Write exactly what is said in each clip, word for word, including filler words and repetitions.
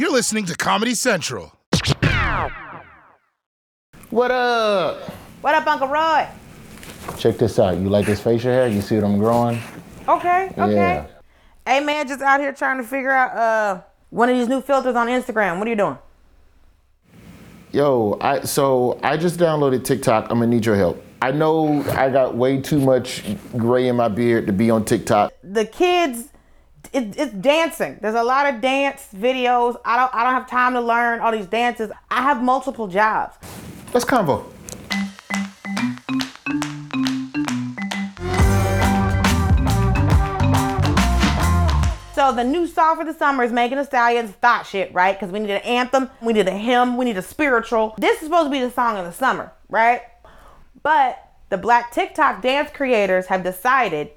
You're listening to Comedy Central. What up? What up, Uncle Roy? Check this out. You like this facial hair? You see what I'm growing? Okay, okay. Yeah. Hey, man, just out here trying to figure out uh, one of these new filters on Instagram. What are you doing? Yo, I so I just downloaded TikTok. I'm gonna need your help. I know I got way too much gray in my beard to be on TikTok. The kids, it, it's dancing. There's a lot of dance videos. I don't, I don't have time to learn all these dances. I have multiple jobs. Let's convo. So the new song for the summer is Megan Thee Stallion's Thought Shit, right? Because we need an anthem, we need a hymn, we need a spiritual. This is supposed to be the song of the summer, right? But the black TikTok dance creators have decided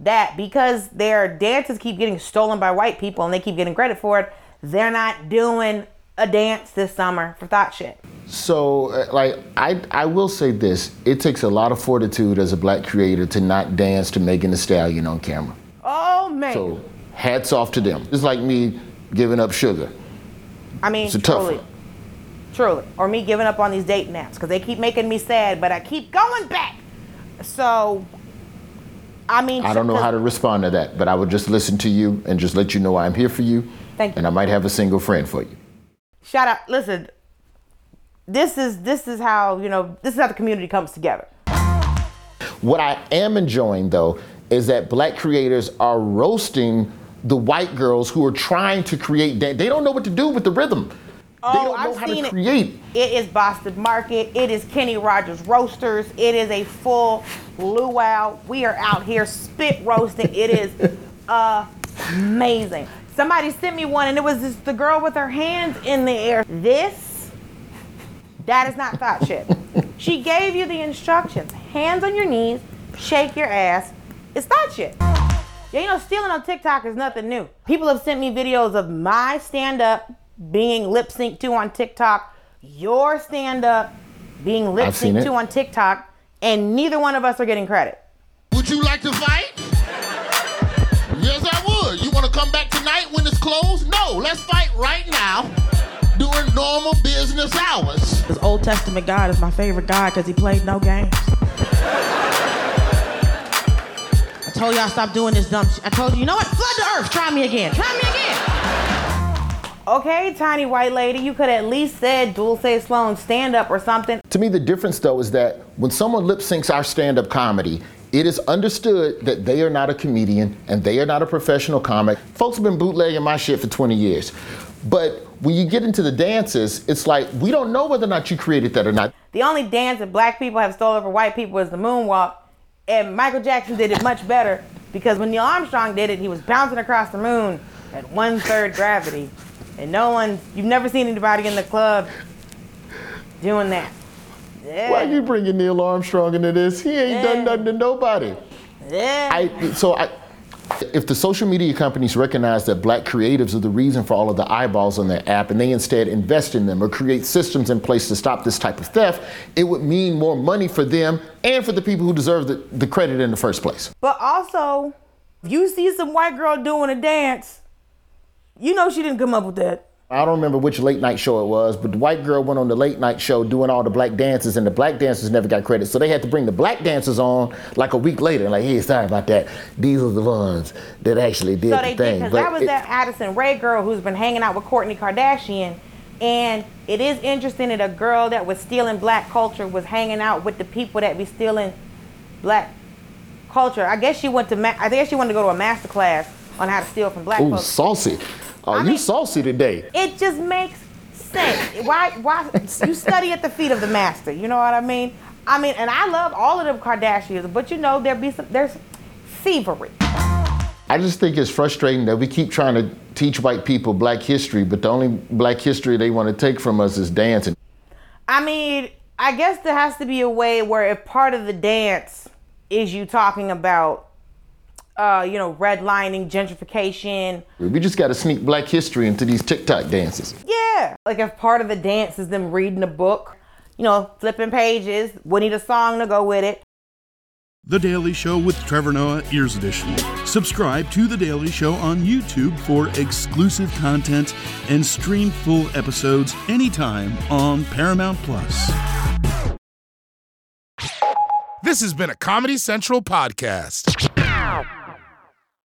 that because their dances keep getting stolen by white people and they keep getting credit for it, they're not doing a dance this summer for Thought Shit. So, uh, like, I I will say this. It takes a lot of fortitude as a black creator to not dance to Megan Thee Stallion on camera. Oh, man. So, hats off to them. It's like me giving up sugar. I mean, it's a truly, tough one. Truly. Or me giving up on these date naps because they keep making me sad, but I keep going back. So, I mean. I don't know how to respond to that, but I would just listen to you and just let you know I'm here for you. Thank you. And I might have a single friend for you. Shout out. Listen, this is this is how, you know, this is how the community comes together. What I am enjoying, though, is that black creators are roasting the white girls who are trying to create dance. They don't know what to do with the rhythm. Oh, they don't know I've how seen to create. It. It is Boston Market. It is Kenny Rogers Roasters. It is a full luau. We are out here spit roasting. It is amazing. Somebody sent me one, and it was just the girl with her hands in the air. This, that is not thought shit. She gave you the instructions. Hands on your knees, shake your ass. It's thought shit. Yeah, you know, stealing on TikTok is nothing new. People have sent me videos of my stand-up being lip-synced to on TikTok, your stand-up being lip-synced to on TikTok, and neither one of us are getting credit. Would you like to fight? Yes, I would. You want to come back tonight when it's closed? No, let's fight right now during normal business hours. This Old Testament God is my favorite God because he played no games. I told y'all stop doing this dumb shit. I told you, you know what? Flood the earth. Try me again. Try me again. Okay, tiny white lady, you could at least said Dulcé Sloan stand up or something. To me, the difference though is that when someone lip syncs our stand up comedy, it is understood that they are not a comedian and they are not a professional comic. Folks have been bootlegging my shit for twenty years. But when you get into the dances, it's like, we don't know whether or not you created that or not. The only dance that black people have stolen from white people is the moonwalk. And Michael Jackson did it much better because when Neil Armstrong did it, he was bouncing across the moon at one-third gravity. And no one, you've never seen anybody in the club doing that. Yeah. Why are you bringing Neil Armstrong into this? He ain't yeah. done nothing to nobody. Yeah. I, so I, if the social media companies recognize that black creatives are the reason for all of the eyeballs on their app and they instead invest in them or create systems in place to stop this type of theft, it would mean more money for them and for the people who deserve the, the credit in the first place. But also, if you see some white girl doing a dance, you know she didn't come up with that. I don't remember which late night show it was, but the white girl went on the late night show doing all the black dances and the black dancers never got credit. So they had to bring the black dancers on like a week later. Like, hey, sorry about that. These are the ones that actually did so the they thing. Because that was it, that Addison Rae girl who's been hanging out with Kourtney Kardashian. And it is interesting that a girl that was stealing black culture was hanging out with the people that be stealing black culture. I guess she went to, ma- I guess she wanted to go to a master class on how to steal from black folks. Ooh, saucy. Oh, I you mean, saucy today. It just makes sense. Why? Why? You study at the feet of the master. You know what I mean? I mean, and I love all of them Kardashians, but you know, there be some, there's thievery. I just think it's frustrating that we keep trying to teach white people black history, but the only black history they want to take from us is dancing. I mean, I guess there has to be a way where if part of the dance is you talking about Uh, you know, redlining, gentrification. We just gotta sneak black history into these TikTok dances. Yeah, like if part of the dance is them reading a book, you know, flipping pages, we need a song to go with it. The Daily Show with Trevor Noah, Ears Edition. Subscribe to The Daily Show on YouTube for exclusive content and stream full episodes anytime on Paramount plus. This has been a Comedy Central podcast.